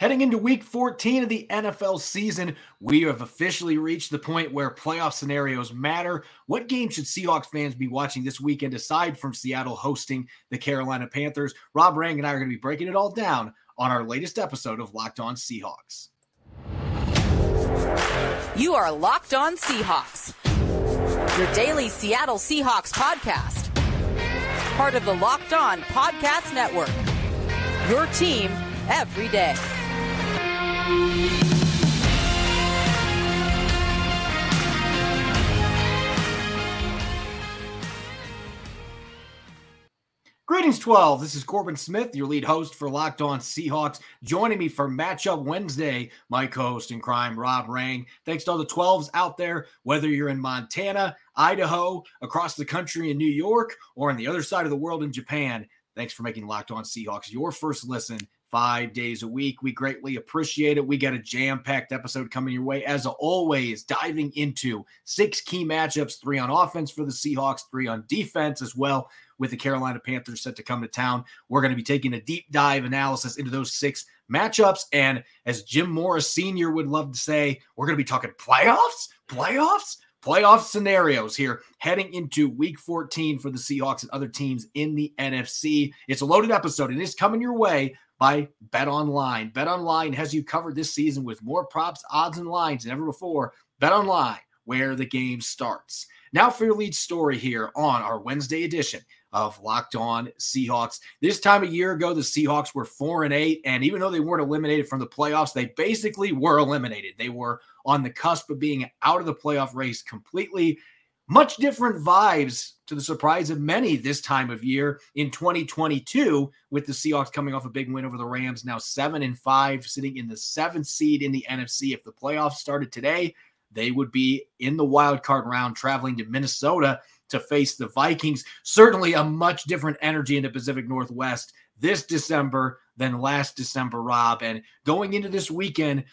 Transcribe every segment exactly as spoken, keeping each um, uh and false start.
Heading into week fourteen of the N F L season, we have officially reached the point where playoff scenarios matter. What game should Seahawks fans be watching this weekend aside from Seattle hosting the Carolina Panthers? Rob Rang and I are going to be breaking it all down on our latest episode of Locked On Seahawks. You are Locked On Seahawks, your daily Seattle Seahawks podcast. Part of the Locked On Podcast Network, your team every day. Greetings, twelve. This is Corbin Smith, your lead host for Locked On Seahawks. Joining me for Matchup Wednesday, my co-host in crime, Rob Rang. Thanks to all the twelves out there, whether you're in Montana, Idaho, across the country in New York, or on the other side of the world in Japan. Thanks for making Locked On Seahawks your first listen five days a week. We greatly appreciate it. We got a jam-packed episode coming your way, as always, diving into six key matchups, three on offense for the Seahawks, three on defense as well, with the Carolina Panthers set to come to town. We're going to be taking a deep dive analysis into those six matchups. And as Jim Morris Senior would love to say, we're going to be talking playoffs, playoffs, playoff scenarios here heading into week fourteen for the Seahawks and other teams in the N F C. It's a loaded episode, and it's coming your way by BetOnline. BetOnline has you covered this season with more props, odds, and lines than ever before. BetOnline, where the game starts. Now for your lead story here on our Wednesday edition of Locked On Seahawks. This time a year ago, the Seahawks were four and eight, and even though they weren't eliminated from the playoffs, they basically were eliminated. They were on the cusp of being out of the playoff race completely. Much different vibes, to the surprise of many, this time of year in twenty twenty-two, with the Seahawks coming off a big win over the Rams, now seven and five, sitting in the seventh seed in the N F C. If the playoffs started today, they would be in the wild card round, traveling to Minnesota to face the Vikings. Certainly a much different energy in the Pacific Northwest this December than last December, Rob. And going into this weekend,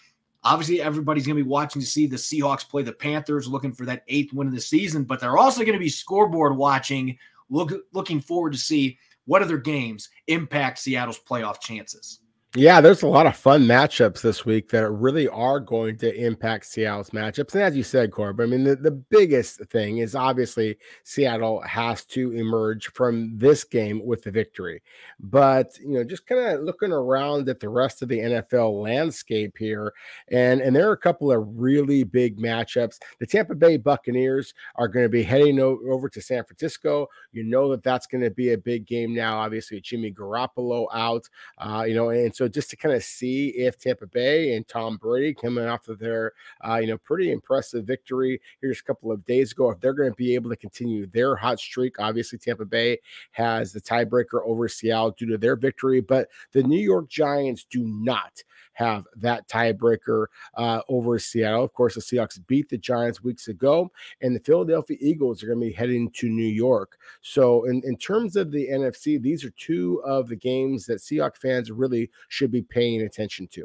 obviously everybody's going to be watching to see the Seahawks play the Panthers, looking for that eighth win of the season. But they're also going to be scoreboard watching, look, looking forward to see what other games impact Seattle's playoff chances. Yeah, there's a lot of fun matchups this week that really are going to impact Seattle's matchups. And as you said, Corbin, I mean, the, the biggest thing is obviously Seattle has to emerge from this game with the victory. But, you know, just kind of looking around at the rest of the N F L landscape here, and, and there are a couple of really big matchups. The Tampa Bay Buccaneers are going to be heading o- over to San Francisco. You know that that's going to be a big game now, obviously, Jimmy Garoppolo out, uh, you know, and so So just to kind of see if Tampa Bay and Tom Brady, coming off of their, uh, you know, pretty impressive victory here just a couple of days ago, if they're going to be able to continue their hot streak. Obviously, Tampa Bay has the tiebreaker over Seattle due to their victory, but the New York Giants do not have that tiebreaker uh, over Seattle. Of course, the Seahawks beat the Giants weeks ago, and the Philadelphia Eagles are going to be heading to New York. So in, in terms of the N F C, these are two of the games that Seahawks fans really should be paying attention to.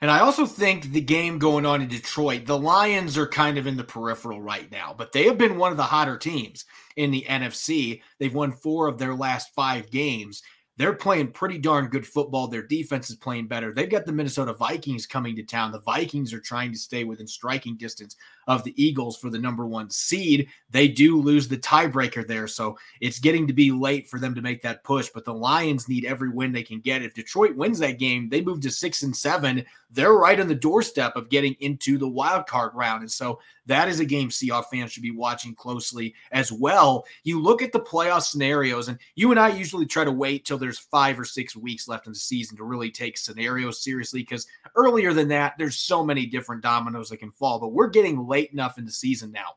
And I also think the game going on in Detroit, the Lions are kind of in the peripheral right now, but they have been one of the hotter teams in the N F C. They've won four of their last five games. They're playing pretty darn good football. Their defense is playing better. They've got the Minnesota Vikings coming to town. The Vikings are trying to stay within striking distance of the Eagles for the number one seed. They do lose the tiebreaker there, so it's getting to be late for them to make that push, but the Lions need every win they can get. If Detroit wins that game, they move to six and seven. They're right on the doorstep of getting into the wild card round, and so that is a game Seahawks fans should be watching closely as well. You look at the playoff scenarios, and you and I usually try to wait till there's five or six weeks left in the season to really take scenarios seriously, because earlier than that, there's so many different dominoes that can fall. But we're getting late enough in the season now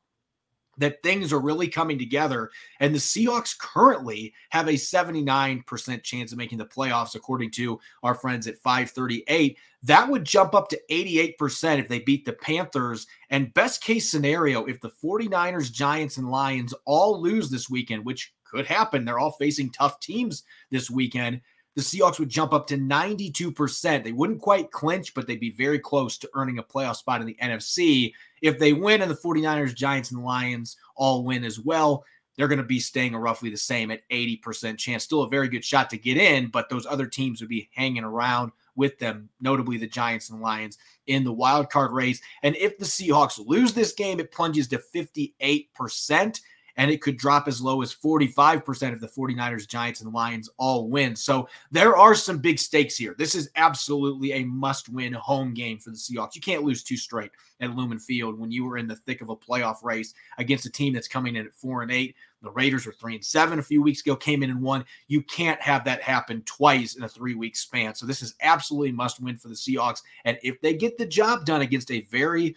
that things are really coming together, and the Seahawks currently have a seventy-nine percent chance of making the playoffs, according to our friends at five thirty-eight. That would jump up to eighty-eight percent if they beat the Panthers, and best case scenario, if the forty-niners, Giants, and Lions all lose this weekend, which could happen, they're all facing tough teams this weekend, the Seahawks would jump up to ninety-two percent. They wouldn't quite clinch, but they'd be very close to earning a playoff spot in the N F C. If they win and the forty-niners, Giants, and Lions all win as well, they're going to be staying roughly the same at eighty percent chance. Still a very good shot to get in, but those other teams would be hanging around with them, notably the Giants and Lions in the wild card race. And if the Seahawks lose this game, it plunges to fifty-eight percent, and it could drop as low as forty-five percent if the 49ers, Giants, and Lions all win. So there are some big stakes here. This is absolutely a must-win home game for the Seahawks. You can't lose two straight at Lumen Field when you were in the thick of a playoff race against a team that's coming in at four and eight. The Raiders were three and seven a few weeks ago, came in and won. You can't have that happen twice in a three-week span. So this is absolutely must-win for the Seahawks. And if they get the job done against a very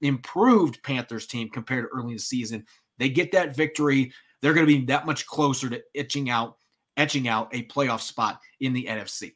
improved Panthers team compared to early in the season, they get that victory, they're going to be that much closer to etching out, etching out a playoff spot in the N F C.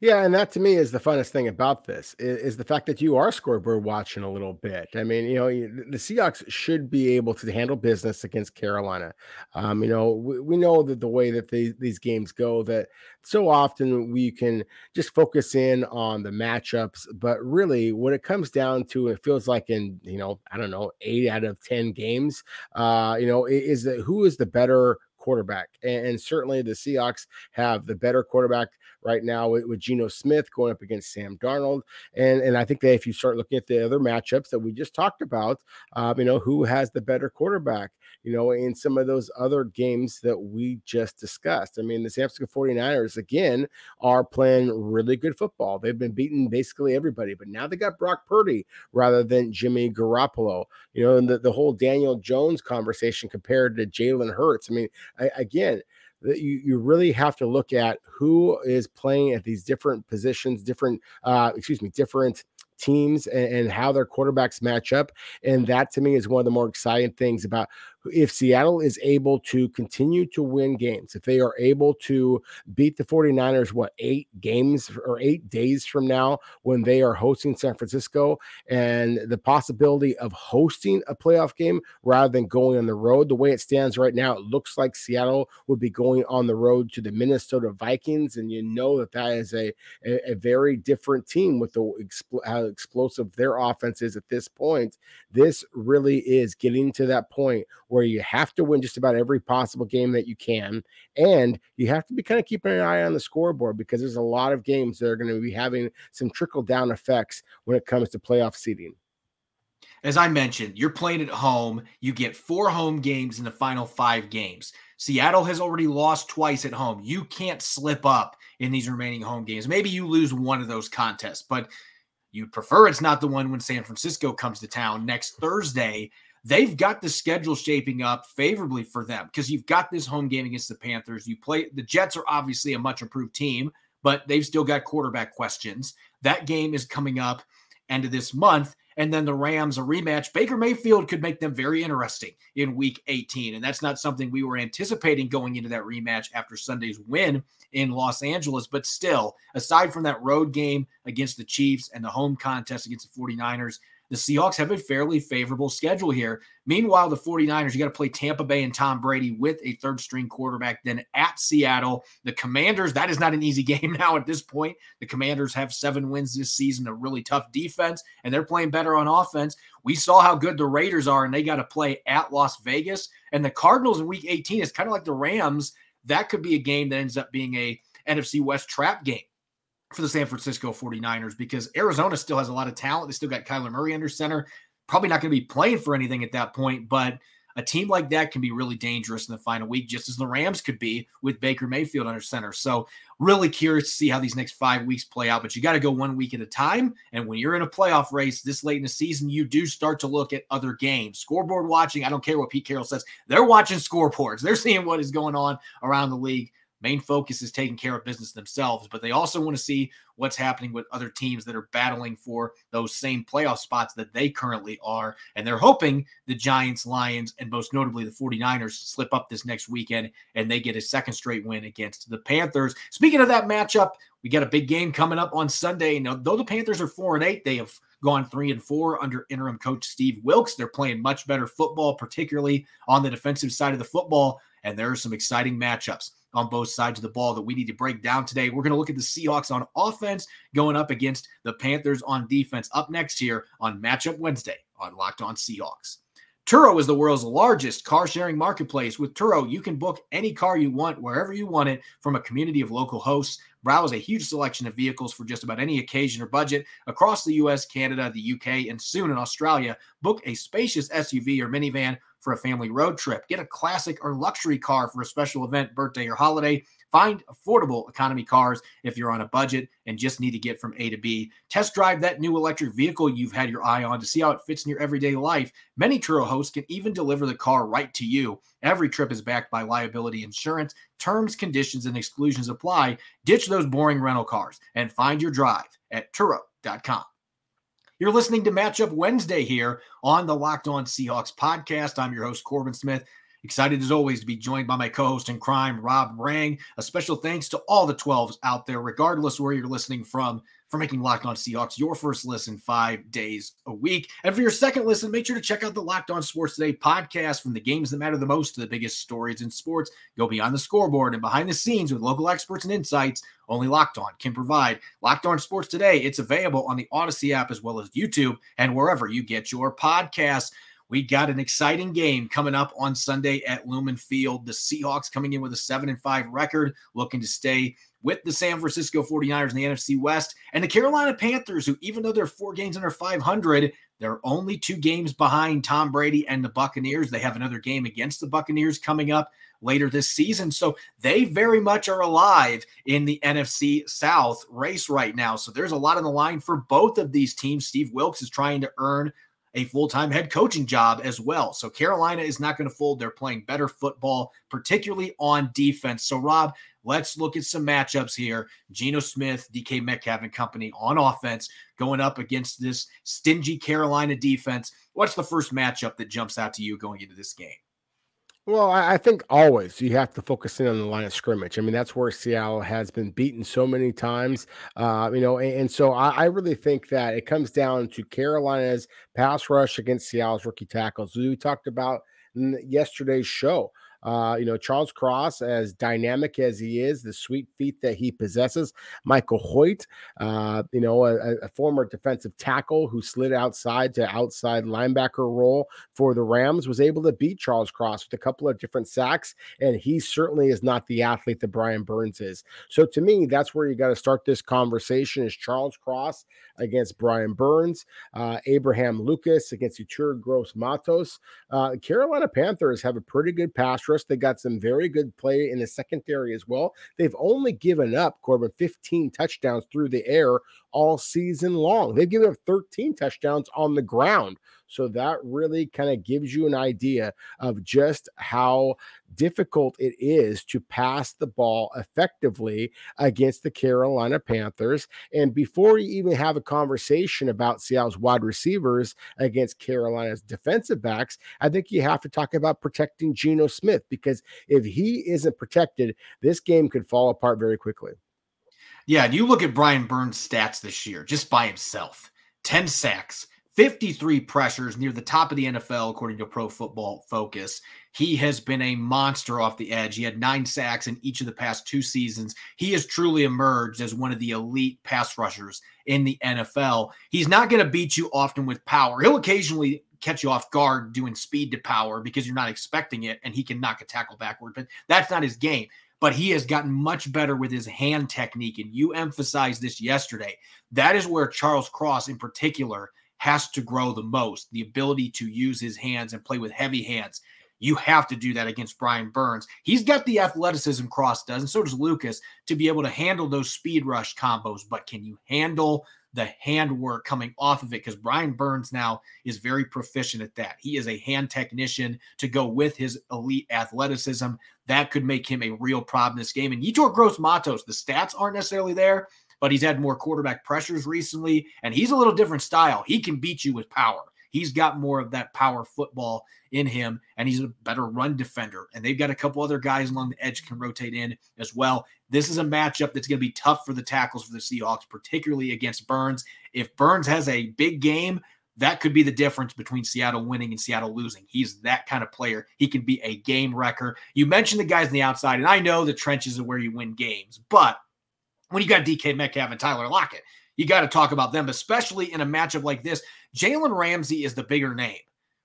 Yeah, and that to me is the funnest thing about this, is, is the fact that you are scoreboard watching a little bit. I mean, you know, the Seahawks should be able to handle business against Carolina. Um, you know, we, we know that the way that they, these games go, that so often we can just focus in on the matchups, but really when it comes down to, it feels like in, you know, I don't know, eight out of ten games, uh, you know, is that who is the better quarterback. And, and certainly the Seahawks have the better quarterback right now with, with Geno Smith going up against Sam Darnold. And, and I think that if you start looking at the other matchups that we just talked about, uh, you know, who has the better quarterback, you know, in some of those other games that we just discussed. I mean, the San Francisco 49ers, again, are playing really good football. They've been beating basically everybody, but now they got Brock Purdy rather than Jimmy Garoppolo. You know, and the, the whole Daniel Jones conversation compared to Jalen Hurts. I mean, I, again, that you, you really have to look at who is playing at these different positions, different, uh, excuse me, different teams and, and how their quarterbacks match up. And that to me is one of the more exciting things about if Seattle is able to continue to win games, if they are able to beat the 49ers, what, eight games or eight days from now when they are hosting San Francisco, and the possibility of hosting a playoff game rather than going on the road. The way it stands right now, it looks like Seattle would be going on the road to the Minnesota Vikings, and you know that that is a, a, a very different team with the expl- how explosive their offense is at this point. This really is getting to that point where you have to win just about every possible game that you can. And you have to be kind of keeping an eye on the scoreboard, because there's a lot of games that are going to be having some trickle down effects when it comes to playoff seeding. As I mentioned, you're playing at home. You get four home games in the final five games. Seattle has already lost twice at home. You can't slip up in these remaining home games. Maybe you lose one of those contests, but you'd prefer it's not the one when San Francisco comes to town next Thursday. They've got the schedule shaping up favorably for them, because you've got this home game against the Panthers. You play the Jets are obviously a much improved team, but they've still got quarterback questions. That game is coming up end of this month. And then the Rams, a rematch. Baker Mayfield could make them very interesting in week eighteen. And that's not something we were anticipating going into that rematch after Sunday's win in Los Angeles. But still, aside from that road game against the Chiefs and the home contest against the 49ers, the Seahawks have a fairly favorable schedule here. Meanwhile, the 49ers, you got to play Tampa Bay and Tom Brady with a third-string quarterback, then at Seattle. The Commanders, that is not an easy game now at this point. The Commanders have seven wins this season, a really tough defense, and they're playing better on offense. We saw how good the Raiders are, and they got to play at Las Vegas. And the Cardinals in week eighteen is kind of like the Rams. That could be a game that ends up being a N F C West trap game for the San Francisco 49ers, because Arizona still has a lot of talent. They still got Kyler Murray under center. Probably not going to be playing for anything at that point, but a team like that can be really dangerous in the final week, just as the Rams could be with Baker Mayfield under center. So really curious to see how these next five weeks play out, but you got to go one week at a time. And when you're in a playoff race this late in the season, you do start to look at other games. Scoreboard watching, I don't care what Pete Carroll says. They're watching scoreboards. They're seeing what is going on around the league. Main focus is taking care of business themselves, but they also want to see what's happening with other teams that are battling for those same playoff spots that they currently are. And they're hoping the Giants, Lions, and most notably the 49ers slip up this next weekend and they get a second straight win against the Panthers. Speaking of that matchup, we got a big game coming up on Sunday. Now, though the Panthers are four and eight, they have gone three and four under interim coach Steve Wilks. They're playing much better football, particularly on the defensive side of the football. And there are some exciting matchups on both sides of the ball that we need to break down today. We're going to look at the Seahawks on offense going up against the Panthers on defense up next here on Matchup Wednesday on Locked On Seahawks. Turo is the world's largest car-sharing marketplace. With Turo, you can book any car you want, wherever you want it, from a community of local hosts, browse a huge selection of vehicles for just about any occasion or budget across the U S, Canada, the U K, and soon in Australia. Book a spacious S U V or minivan for a family road trip. Get a classic or luxury car for a special event, birthday, or holiday. Find affordable economy cars if you're on a budget and just need to get from A to B. Test drive that new electric vehicle you've had your eye on to see how it fits in your everyday life. Many Turo hosts can even deliver the car right to you. Every trip is backed by liability insurance. Terms, conditions, and exclusions apply. Ditch those boring rental cars and find your drive at Turo dot com. You're listening to Matchup Wednesday here on the Locked On Seahawks podcast. I'm your host, Corbin Smith. Excited as always to be joined by my co-host in crime, Rob Rang. A special thanks to all the twelves out there, regardless where you're listening from, for making Locked On Seahawks your first listen five days a week. And for your second listen, make sure to check out the Locked On Sports Today podcast, from the games that matter the most to the biggest stories in sports. Go beyond the scoreboard and behind the scenes with local experts and insights only Locked On can provide. Locked On Sports Today, it's available on the Audacy app as well as YouTube and wherever you get your podcasts. We got an exciting game coming up on Sunday at Lumen Field. The Seahawks coming in with a seven and five record, looking to stay with the San Francisco forty-niners in the N F C West, and the Carolina Panthers, who, even though they're four games under five hundred, they're only two games behind Tom Brady and the Buccaneers. They have another game against the Buccaneers coming up later this season. So they very much are alive in the N F C South race right now. So there's a lot on the line for both of these teams. Steve Wilkes is trying to earn a full-time head coaching job as well. So Carolina is not going to fold. They're playing better football, particularly on defense. So, Rob, let's look at some matchups here. Geno Smith, D K Metcalf and company on offense going up against this stingy Carolina defense. What's the first matchup that jumps out to you going into this game? Well, I think always you have to focus in on the line of scrimmage. I mean, that's where Seattle has been beaten so many times, uh, you know, and, and so I, I really think that it comes down to Carolina's pass rush against Seattle's rookie tackles. We talked about in yesterday's show. Uh, you know, Charles Cross, as dynamic as he is, the sweet feet that he possesses. Michael Hoecht, uh, you know, a, a former defensive tackle who slid outside to outside linebacker role for the Rams, was able to beat Charles Cross with a couple of different sacks, and he certainly is not the athlete that Brian Burns is. So to me, that's where you got to start this conversation, is Charles Cross against Brian Burns, uh, Abraham Lucas against Yetur Gross-Matos. Uh, Carolina Panthers have a pretty good pass. They got some very good play in the secondary as well. They've only given up, Corbin, fifteen touchdowns through the air all season long. They've given up thirteen touchdowns on the ground. So that really kind of gives you an idea of just how difficult it is to pass the ball effectively against the Carolina Panthers. And before you even have a conversation about Seattle's wide receivers against Carolina's defensive backs, I think you have to talk about protecting Geno Smith, because if he isn't protected, this game could fall apart very quickly. Yeah, and you look at Brian Burns' stats this year just by himself. ten sacks, fifty-three pressures, near the top of the N F L, according to Pro Football Focus. He has been a monster off the edge. He had nine sacks in each of the past two seasons. He has truly emerged as one of the elite pass rushers in the N F L. He's not going to beat you often with power. He'll occasionally catch you off guard doing speed to power because you're not expecting it, and he can knock a tackle backward, but that's not his game. But he has gotten much better with his hand technique, and you emphasized this yesterday. That is where Charles Cross in particular has to grow the most, the ability to use his hands and play with heavy hands. You have to do that against Brian Burns. He's got the athleticism, Cross does, and so does Lucas, to be able to handle those speed rush combos. But can you handle the handwork coming off of it? Because Brian Burns now is very proficient at that. He is a hand technician to go with his elite athleticism. That could make him a real problem this game. And Yetur Gross-Matos, the stats aren't necessarily there, but he's had more quarterback pressures recently, and he's a little different style. He can beat you with power. He's got more of that power football in him, and he's a better run defender. And they've got a couple other guys along the edge can rotate in as well. This is a matchup that's going to be tough for the tackles for the Seahawks, particularly against Burns. If Burns has a big game, that could be the difference between Seattle winning and Seattle losing. He's that kind of player. He can be a game wrecker. You mentioned the guys on the outside, and I know the trenches are where you win games, but when you got D K Metcalf and Tyler Lockett, you got to talk about them, especially in a matchup like this. Jalen Ramsey is the bigger name.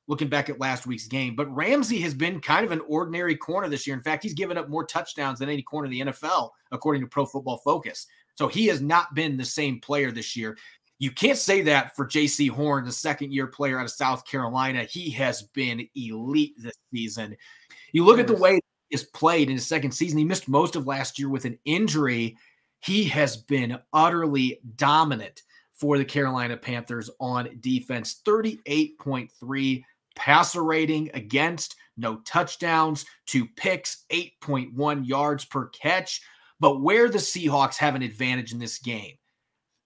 looking back at last week's game. But Ramsey has been kind of an ordinary corner this year. In fact, he's given up more touchdowns than any corner in the N F L, according to Pro Football Focus. So he has not been the same player this year. You can't say that for J C Horn, the second-year player out of South Carolina. He has been elite this season. You look at the way he has played in his second season. He missed most of last year with an injury. He has been utterly dominant for the Carolina Panthers on defense. thirty-eight point three passer rating against, no touchdowns, two picks, eight point one yards per catch. But where the Seahawks have an advantage in this game,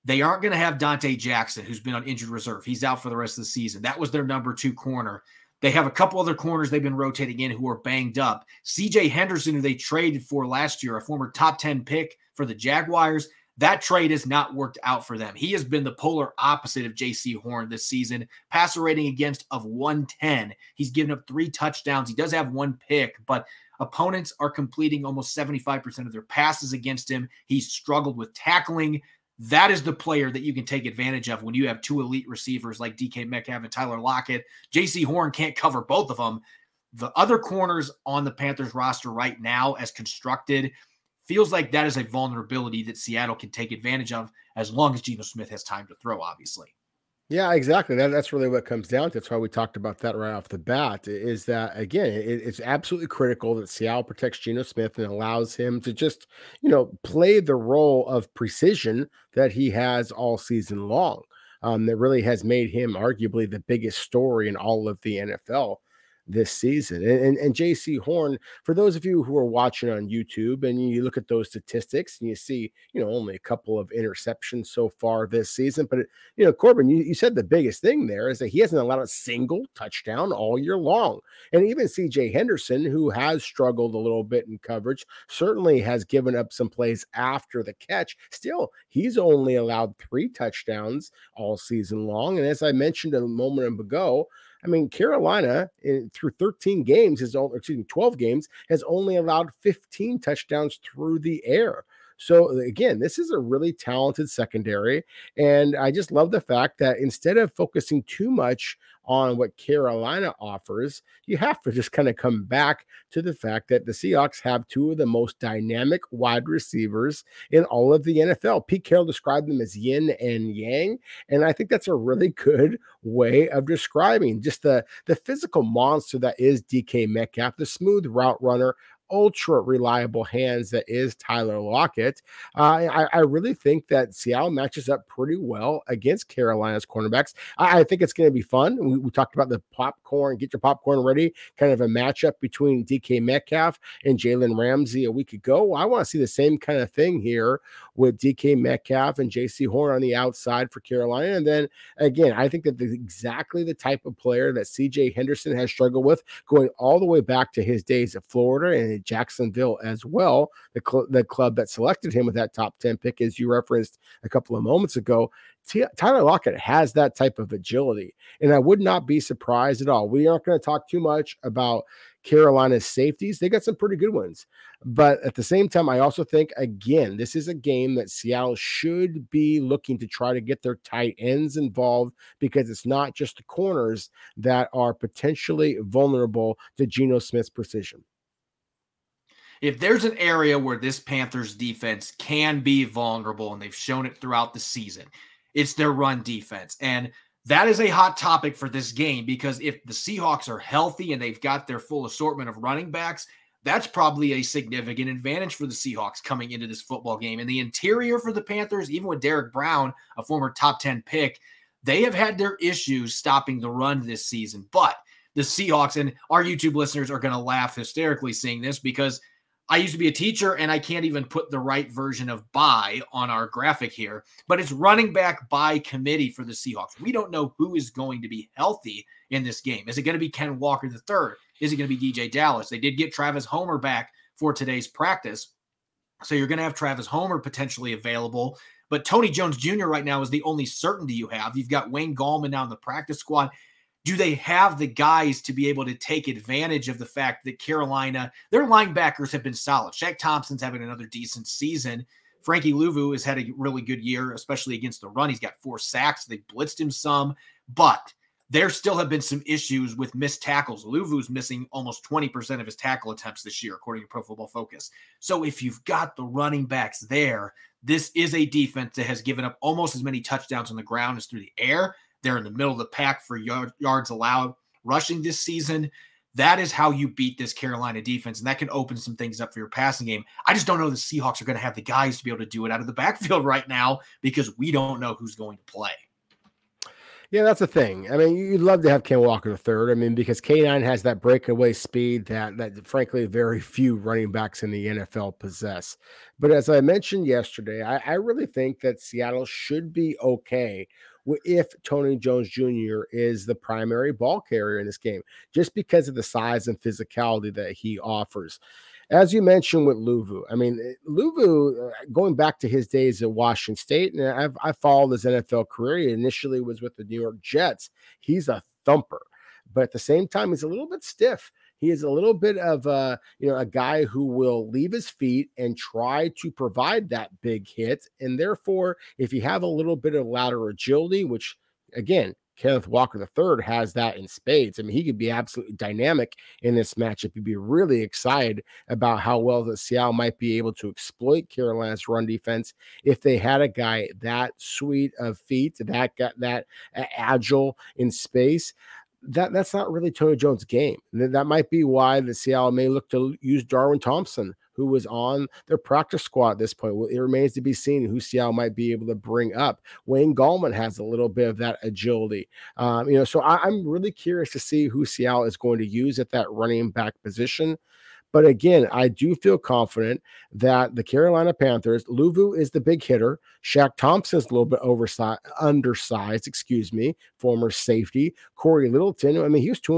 they aren't going to have Dante Jackson, who's been on injured reserve. He's out for the rest of the season. That was their number two corner. They have a couple other corners they've been rotating in who are banged up. C J. Henderson, who they traded for last year, a former top ten pick for the Jaguars, that trade has not worked out for them. He has been the polar opposite of J C. Horn this season. Passer rating against of one ten. He's given up three touchdowns. He does have one pick, but opponents are completing almost seventy-five percent of their passes against him. He's struggled with tackling. That is the player that you can take advantage of when you have two elite receivers like D K Metcalf and Tyler Lockett. J C. Horn can't cover both of them. The other corners on the Panthers roster right now as constructed feels like that is a vulnerability that Seattle can take advantage of as long as Geno Smith has time to throw, obviously. Yeah, exactly. That, that's really what it comes down to. That's why we talked about that right off the bat, is that, again, it, it's absolutely critical that Seattle protects Geno Smith and allows him to just, you know, play the role of precision that he has all season long. Um, that really has made him arguably the biggest story in all of the N F L this season. And, and, and J C Horn, for those of you who are watching on YouTube and you look at those statistics and you see, you know, only a couple of interceptions so far this season, but it, you know, Corbin, you, you said the biggest thing there is that he hasn't allowed a single touchdown all year long. And even C J Henderson, who has struggled a little bit in coverage, certainly has given up some plays after the catch. Still, he's only allowed three touchdowns all season long. And as I mentioned a moment ago, I mean, Carolina, in, through thirteen games, is only, excuse me, twelve games, has only allowed fifteen touchdowns through the air. So, again, this is a really talented secondary, and I just love the fact that instead of focusing too much on what Carolina offers, you have to just kind of come back to the fact that the Seahawks have two of the most dynamic wide receivers in all of the N F L. Pete Carroll described them as yin and yang, and I think that's a really good way of describing just the, the physical monster that is D K Metcalf, the smooth route runner, ultra reliable hands that is Tyler Lockett. Uh, I, I really think that Seattle matches up pretty well against Carolina's cornerbacks. I, I think it's going to be fun. We, we talked about the popcorn, get your popcorn ready, kind of a matchup between D K Metcalf and Jalen Ramsey a week ago. I want to see the same kind of thing here with D K Metcalf and J C Horn on the outside for Carolina. And then again, I think that that's exactly the type of player that C J Henderson has struggled with, going all the way back to his days at Florida and Jacksonville as well, the, cl- the club that selected him with that top ten pick, as you referenced a couple of moments ago. T- Tyler Lockett has that type of agility, and I would not be surprised at all. We aren't going to talk too much about Carolina's safeties. They got some pretty good ones, but at the same time, I also think, again, this is a game that Seattle should be looking to try to get their tight ends involved, because it's not just the corners that are potentially vulnerable to Geno Smith's precision. If there's an area where this Panthers defense can be vulnerable, and they've shown it throughout the season, it's their run defense. And that is a hot topic for this game, because if the Seahawks are healthy and they've got their full assortment of running backs, that's probably a significant advantage for the Seahawks coming into this football game. And the interior for the Panthers, even with Derek Brown, a former top ten pick, they have had their issues stopping the run this season. But the Seahawks, and our YouTube listeners are going to laugh hysterically seeing this, because I used to be a teacher, and I can't even put the right version of by on our graphic here, but it's running back by committee for the Seahawks. We don't know who is going to be healthy in this game. Is it going to be Ken Walker the third? Is it going to be D J Dallas? They did get Travis Homer back for today's practice, so you're going to have Travis Homer potentially available, but Tony Jones Junior right now is the only certainty you have. You've got Wayne Gallman now in the practice squad. Do they have the guys to be able to take advantage of the fact that Carolina, their linebackers have been solid? Shaq Thompson's having another decent season. Frankie Louvu has had a really good year, especially against the run. He's got four sacks. They blitzed him some, but there still have been some issues with missed tackles. Luvu's missing almost twenty percent of his tackle attempts this year, according to Pro Football Focus. So if you've got the running backs there, this is a defense that has given up almost as many touchdowns on the ground as through the air. They're in the middle of the pack for yard, yards allowed rushing this season. That is how you beat this Carolina defense, and that can open some things up for your passing game. I just don't know the Seahawks are going to have the guys to be able to do it out of the backfield right now because we don't know who's going to play. Yeah, that's the thing. I mean, you'd love to have Ken Walker the third. I mean, because K nine has that breakaway speed that, that frankly, very few running backs in the N F L possess. But as I mentioned yesterday, I, I really think that Seattle should be okay if Tony Jones Junior is the primary ball carrier in this game, just because of the size and physicality that he offers. As you mentioned with Luvu, I mean, Luvu, going back to his days at Washington State, and I've, I followed his N F L career. He initially was with the New York Jets. He's a thumper, but at the same time, he's a little bit stiff. He is a little bit of a, you know, a guy who will leave his feet and try to provide that big hit. And therefore, if you have a little bit of lateral agility, which, again, Kenneth Walker the third has that in spades. I mean, he could be absolutely dynamic in this matchup. You'd be really excited about how well the Seattle might be able to exploit Carolina's run defense if they had a guy that sweet of feet, that got that agile in space. That that's not really Tony Jones' game. That might be why the Seattle may look to use Darwin Thompson, who was on their practice squad at this point. Well, it remains to be seen who Seattle might be able to bring up. Wayne Gallman has a little bit of that agility. Um, you know, so I, I'm really curious to see who Seattle is going to use at that running back position. But again, I do feel confident that the Carolina Panthers, Luvu is the big hitter. Shaq Thompson's a little bit oversized, undersized, excuse me, former safety. Corey Littleton, I mean, he was two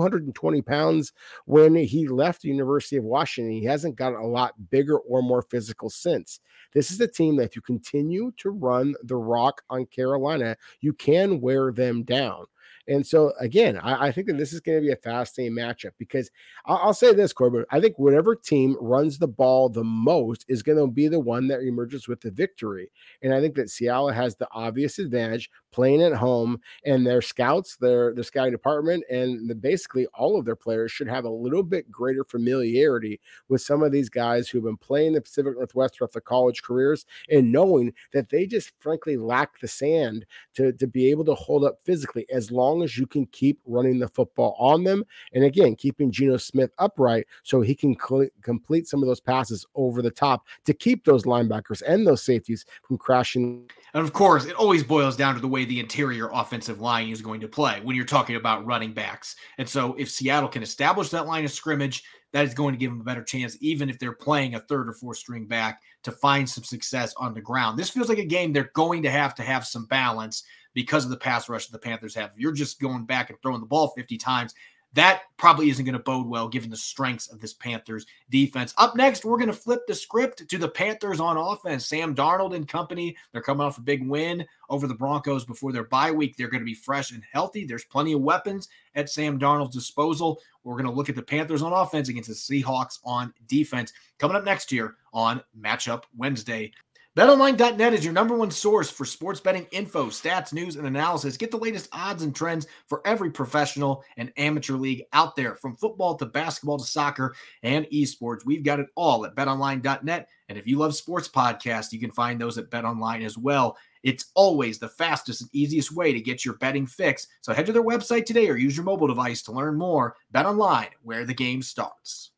hundred twenty pounds when he left the University of Washington. He hasn't gotten a lot bigger or more physical since. This is a team that if you continue to run the rock on Carolina, you can wear them down. And so, again, I, I think that this is going to be a fascinating matchup because I'll, I'll say this, Corbin. I think whatever team runs the ball the most is going to be the one that emerges with the victory. And I think that Seattle has the obvious advantage playing at home, and their scouts, their, their scouting department, and the, basically all of their players should have a little bit greater familiarity with some of these guys who've been playing the Pacific Northwest throughout their college careers and knowing that they just frankly lack the sand to, to be able to hold up physically as long as you can keep running the football on them, and again, keeping Geno Smith upright so he can cl- complete some of those passes over the top to keep those linebackers and those safeties from crashing. And of course, it always boils down to the way the interior offensive line is going to play when you're talking about running backs. And so if Seattle can establish that line of scrimmage, that is going to give them a better chance, even if they're playing a third or fourth string back, to find some success on the ground. This feels like a game they're going to have to have some balance because of the pass rush that the Panthers have. If you're just going back and throwing the ball fifty times, that probably isn't going to bode well given the strengths of this Panthers defense. Up next, we're going to flip the script to the Panthers on offense. Sam Darnold and company, they're coming off a big win over the Broncos before their bye week. They're going to be fresh and healthy. There's plenty of weapons at Sam Darnold's disposal. We're going to look at the Panthers on offense against the Seahawks on defense. Coming up next year on Matchup Wednesday. BetOnline dot net is your number one source for sports betting info, stats, news, and analysis. Get the latest odds and trends for every professional and amateur league out there. From football to basketball to soccer and esports, we've got it all at BetOnline dot net. And if you love sports podcasts, you can find those at BetOnline as well. It's always the fastest and easiest way to get your betting fix. So head to their website today or use your mobile device to learn more. BetOnline, where the game starts.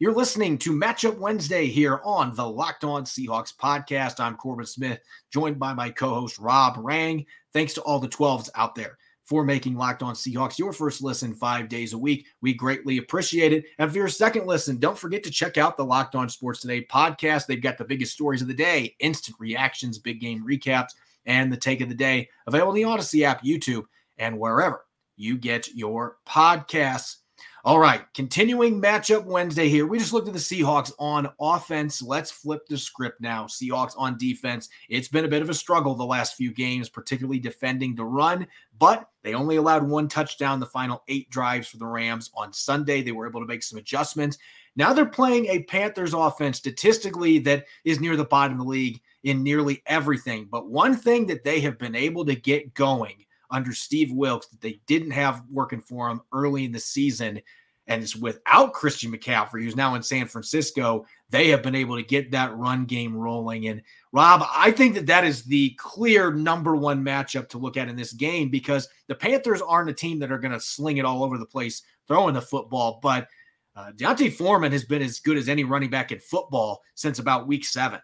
You're listening to Matchup Wednesday here on the Locked On Seahawks podcast. I'm Corbin Smith, joined by my co-host Rob Rang. Thanks to all the twelves out there for making Locked On Seahawks your first listen five days a week. We greatly appreciate it. And for your second listen, don't forget to check out the Locked On Sports Today podcast. They've got the biggest stories of the day, instant reactions, big game recaps, and the take of the day. Available on the Audacy app, YouTube, and wherever you get your podcasts. All right, continuing Matchup Wednesday here. We just looked at the Seahawks on offense. Let's flip the script now. Seahawks on defense. It's been a bit of a struggle the last few games, particularly defending the run, but they only allowed one touchdown the final eight drives for the Rams on Sunday. They were able to make some adjustments. Now they're playing a Panthers offense statistically that is near the bottom of the league in nearly everything. But one thing that they have been able to get going under Steve Wilkes that they didn't have working for them early in the season. And it's without Christian McCaffrey, who's now in San Francisco, they have been able to get that run game rolling. And Rob, I think that that is the clear number one matchup to look at in this game, because the Panthers aren't a team that are going to sling it all over the place throwing the football. But uh, D'Onta Foreman has been as good as any running back in football since about week seven.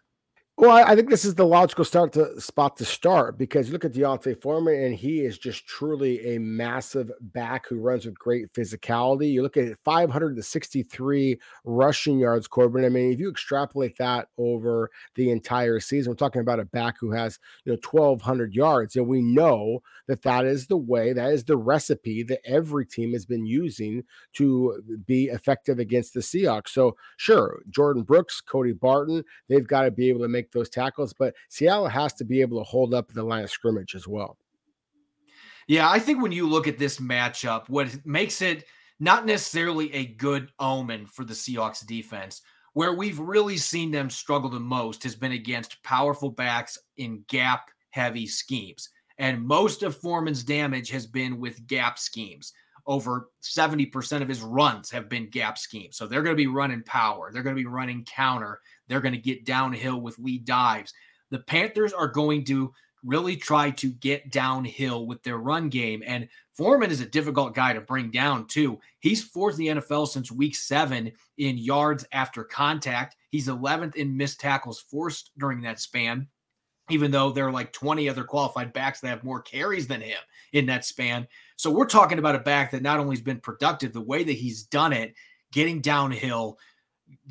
Well, I think this is the logical start to spot to start, because you look at D'Onta Foreman, and he is just truly a massive back who runs with great physicality. You look at five hundred sixty-three rushing yards, Corbin. I mean, if you extrapolate that over the entire season, we're talking about a back who has, you know, twelve hundred yards. And we know that that is the way, that is the recipe that every team has been using to be effective against the Seahawks. So sure, Jordan Brooks, Cody Barton, they've got to be able to make those tackles, but Seattle has to be able to hold up the line of scrimmage as well. Yeah, I think when you look at this matchup, what makes it not necessarily a good omen for the Seahawks defense, where we've really seen them struggle the most, has been against powerful backs in gap-heavy schemes. And most of Foreman's damage has been with gap schemes. Over seventy percent of his runs have been gap schemes. So they're going to be running power. They're going to be running counter. They're going to get downhill with lead dives. The Panthers are going to really try to get downhill with their run game. And Foreman is a difficult guy to bring down, too. He's fourth in the N F L since week seven in yards after contact. He's eleventh in missed tackles forced during that span, even though there are like twenty other qualified backs that have more carries than him in that span. So we're talking about a back that not only has been productive, the way that he's done it, getting downhill,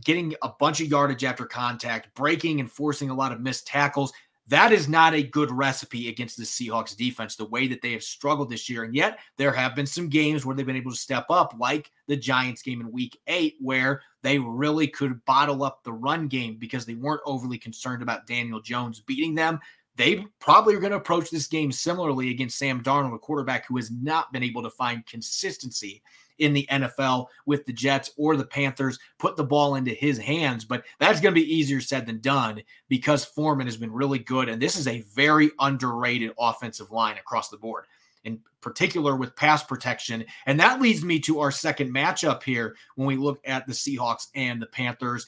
getting a bunch of yardage after contact, breaking and forcing a lot of missed tackles. That is not a good recipe against the Seahawks defense, the way that they have struggled this year. And yet there have been some games where they've been able to step up, like the Giants game in week eight, where they really could bottle up the run game because they weren't overly concerned about Daniel Jones beating them. They probably are going to approach this game similarly against Sam Darnold, a quarterback who has not been able to find consistency in the N F L with the Jets or the Panthers, put the ball into his hands. But that's going to be easier said than done, because Foreman has been really good. And this is a very underrated offensive line across the board, in particular with pass protection. And that leads me to our second matchup here when we look at the Seahawks and the Panthers.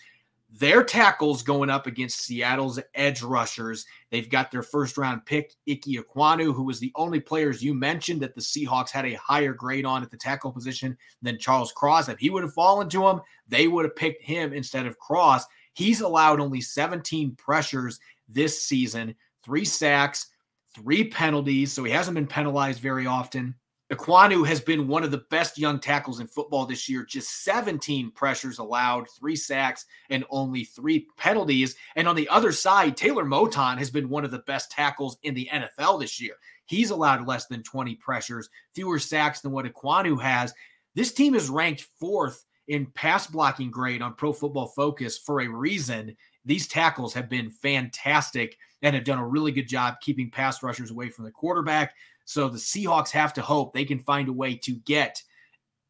Their tackles going up against Seattle's edge rushers. They've got their first-round pick, Ike Ekwonu, who was the only players you mentioned that the Seahawks had a higher grade on at the tackle position than Charles Cross. If he would have fallen to him, they would have picked him instead of Cross. He's allowed only seventeen pressures this season, three sacks, three penalties, so he hasn't been penalized very often. Ekwonu has been one of the best young tackles in football this year, just seventeen pressures allowed, three sacks, and only three penalties. And on the other side, Taylor Moton has been one of the best tackles in the N F L this year. He's allowed less than twenty pressures, fewer sacks than what Ekwonu has. This team is ranked fourth in pass blocking grade on Pro Football Focus for a reason. These tackles have been fantastic and have done a really good job keeping pass rushers away from the quarterback. So the Seahawks have to hope they can find a way to get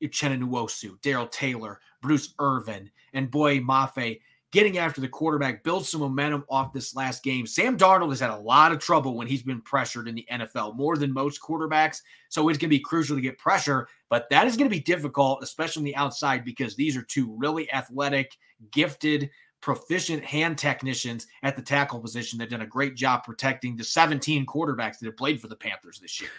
Uchenna Nwosu, Darrell Taylor, Bruce Irvin, and Boye Mafe getting after the quarterback, build some momentum off this last game. Sam Darnold has had a lot of trouble when he's been pressured in the N F L, more than most quarterbacks, so it's going to be crucial to get pressure, but that is going to be difficult, especially on the outside, because these are two really athletic, gifted, proficient hand technicians at the tackle position. They've done a great job protecting the seventeen quarterbacks that have played for the Panthers this year.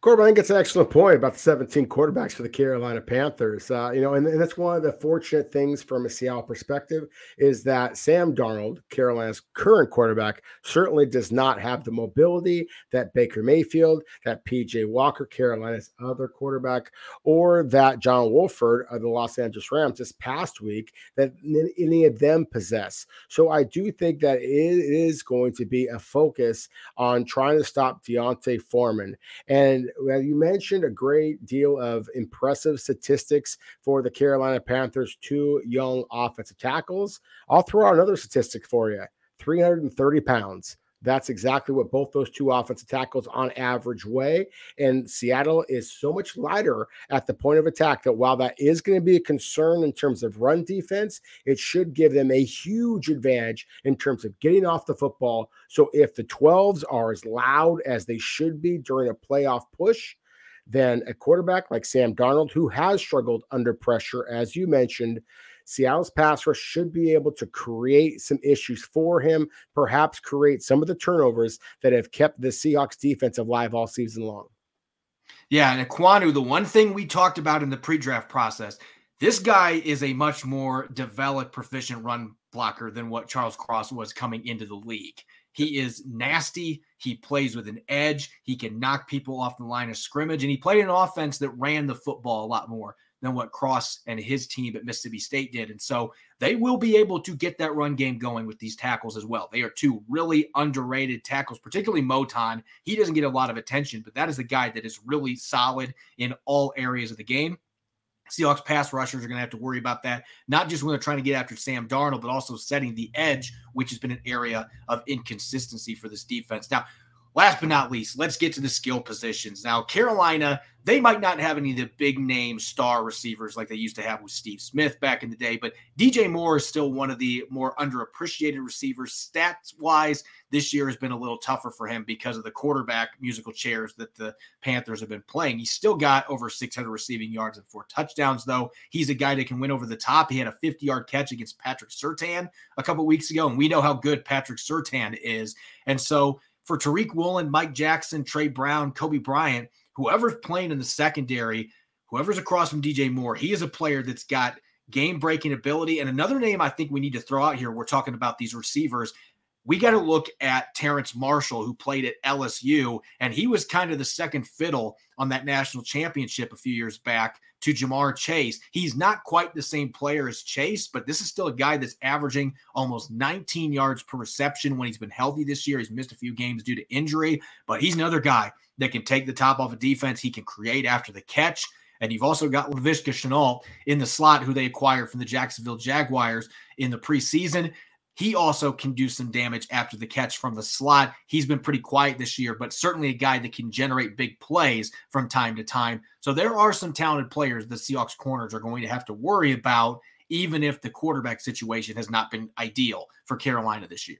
Corbin, I think it's an excellent point about the seventeen quarterbacks for the Carolina Panthers. Uh, you know, and, and that's one of the fortunate things from a Seattle perspective, is that Sam Darnold, Carolina's current quarterback, certainly does not have the mobility that Baker Mayfield, that P J Walker, Carolina's other quarterback, or that John Wolford of the Los Angeles Rams this past week, that any of them possess. So I do think that it is going to be a focus on trying to stop D'Onta Foreman. And well, you mentioned a great deal of impressive statistics for the Carolina Panthers, two young offensive tackles. I'll throw out another statistic for you, three hundred thirty pounds. That's exactly what both those two offensive tackles on average weigh. And Seattle is so much lighter at the point of attack that while that is going to be a concern in terms of run defense, it should give them a huge advantage in terms of getting off the football. So if the twelves are as loud as they should be during a playoff push, then a quarterback like Sam Darnold, who has struggled under pressure, as you mentioned, Seattle's pass rush should be able to create some issues for him, perhaps create some of the turnovers that have kept the Seahawks defense alive all season long. Yeah, and Ekwonu, the one thing we talked about in the pre-draft process, this guy is a much more developed, proficient run blocker than what Charles Cross was coming into the league. He is nasty. He plays with an edge. He can knock people off the line of scrimmage, and he played an offense that ran the football a lot more than what Cross and his team at Mississippi State did. And so they will be able to get that run game going with these tackles as well. They are two really underrated tackles, particularly Moton. He doesn't get a lot of attention, but that is the guy that is really solid in all areas of the game. Seahawks pass rushers are going to have to worry about that, not just when they're trying to get after Sam Darnold, but also setting the edge, which has been an area of inconsistency for this defense. Now, last but not least, let's get to the skill positions. Now, Carolina, they might not have any of the big-name star receivers like they used to have with Steve Smith back in the day, but D J Moore is still one of the more underappreciated receivers. Stats-wise, this year has been a little tougher for him because of the quarterback musical chairs that the Panthers have been playing. He's still got over six hundred receiving yards and four touchdowns, though. He's a guy that can win over the top. He had a fifty-yard catch against Patrick Surtain a couple weeks ago, and we know how good Patrick Surtain is. And so for Tariq Woolen, Mike Jackson, Trey Brown, Kobe Bryant, whoever's playing in the secondary, whoever's across from D J Moore, he is a player that's got game-breaking ability. And another name I think we need to throw out here, we're talking about these receivers, we got to look at Terrace Marshall, who played at L S U, and he was kind of the second fiddle on that national championship a few years back to Jamar Chase. He's not quite the same player as Chase, but this is still a guy that's averaging almost nineteen yards per reception when he's been healthy this year. He's missed a few games due to injury, but he's another guy that can take the top off a defense. He can create after the catch. And you've also got LaViska Shenault in the slot, who they acquired from the Jacksonville Jaguars in the preseason. He also can do some damage after the catch from the slot. He's been pretty quiet this year, but certainly a guy that can generate big plays from time to time. So there are some talented players the Seahawks corners are going to have to worry about, even if the quarterback situation has not been ideal for Carolina this year.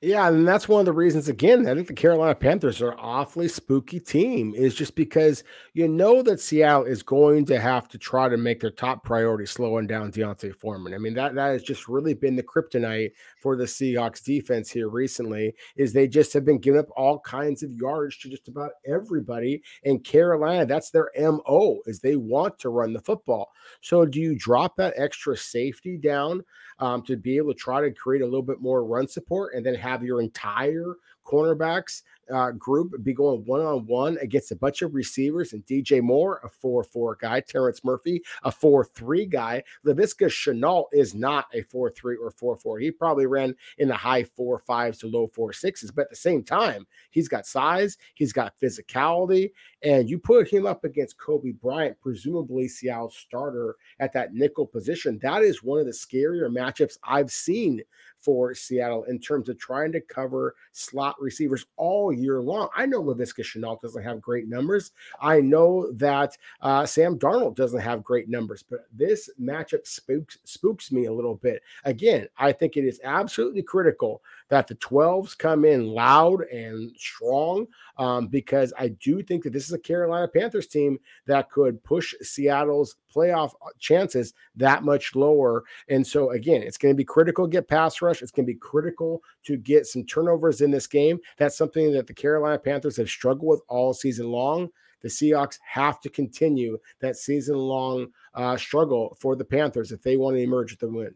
Yeah, and that's one of the reasons, again, I think the Carolina Panthers are an awfully spooky team, is just because you know that Seattle is going to have to try to make their top priority slowing down D'Onta Foreman. I mean, that, that has just really been the kryptonite for the Seahawks defense here recently, is they just have been giving up all kinds of yards to just about everybody. And Carolina, that's their M O, is they want to run the football. So do you drop that extra safety down um, to be able to try to create a little bit more run support and then have your entire cornerbacks uh, group be going one-on-one against a bunch of receivers and D J Moore, a four four guy, Terrence Murphy, a four three guy. LaViska Shenault is not a four three or four four. He probably ran in the high four fives to low four sixes, but at the same time, he's got size, he's got physicality, and you put him up against Kobe Bryant, presumably Seattle's starter at that nickel position. That is one of the scarier matchups I've seen for Seattle in terms of trying to cover slot receivers all year long. I know LaViska Shenault doesn't have great numbers. I know that uh, Sam Darnold doesn't have great numbers, but this matchup spooks, spooks me a little bit. Again, I think it is absolutely critical that the twelves come in loud and strong um, because I do think that this is a Carolina Panthers team that could push Seattle's playoff chances that much lower. And so, again, it's going to be critical to get pass rush. It's going to be critical to get some turnovers in this game. That's something that the Carolina Panthers have struggled with all season long. The Seahawks have to continue that season-long uh, struggle for the Panthers if they want to emerge with the win.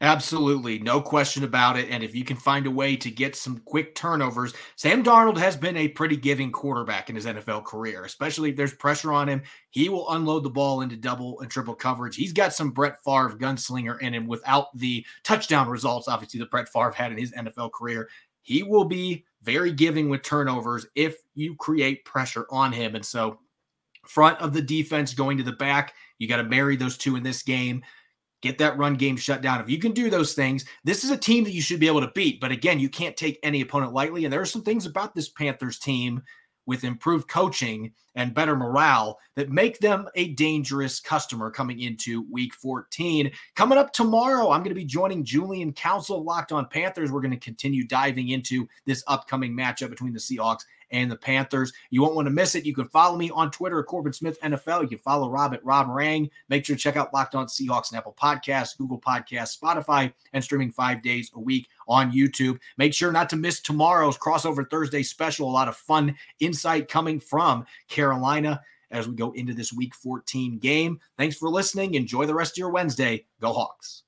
Absolutely. No question about it. And if you can find a way to get some quick turnovers, Sam Darnold has been a pretty giving quarterback in his N F L career, especially if there's pressure on him. He will unload the ball into double and triple coverage. He's got some Brett Favre gunslinger in him without the touchdown results, obviously, that Brett Favre had in his N F L career. He will be very giving with turnovers if you create pressure on him. And so front of the defense going to the back, you got to marry those two in this game. get that run game shut down. If you can do those things, this is a team that you should be able to beat. But again, you can't take any opponent lightly. And there are some things about this Panthers team with improved coaching and better morale that make them a dangerous customer coming into week fourteen. Coming up tomorrow, I'm going to be joining Julian Council of Locked On Panthers. We're going to continue diving into this upcoming matchup between the Seahawks and the Panthers. You won't want to miss it. You can follow me on Twitter at Corbin Smith N F L. You can follow Rob at Rob Rang. Make sure to check out Locked On Seahawks and Apple Podcasts, Google Podcasts, Spotify, and streaming five days a week on YouTube. Make sure not to miss tomorrow's Crossover Thursday special. A lot of fun insight coming from Carolina as we go into this week fourteen game. Thanks for listening. Enjoy the rest of your Wednesday. Go Hawks.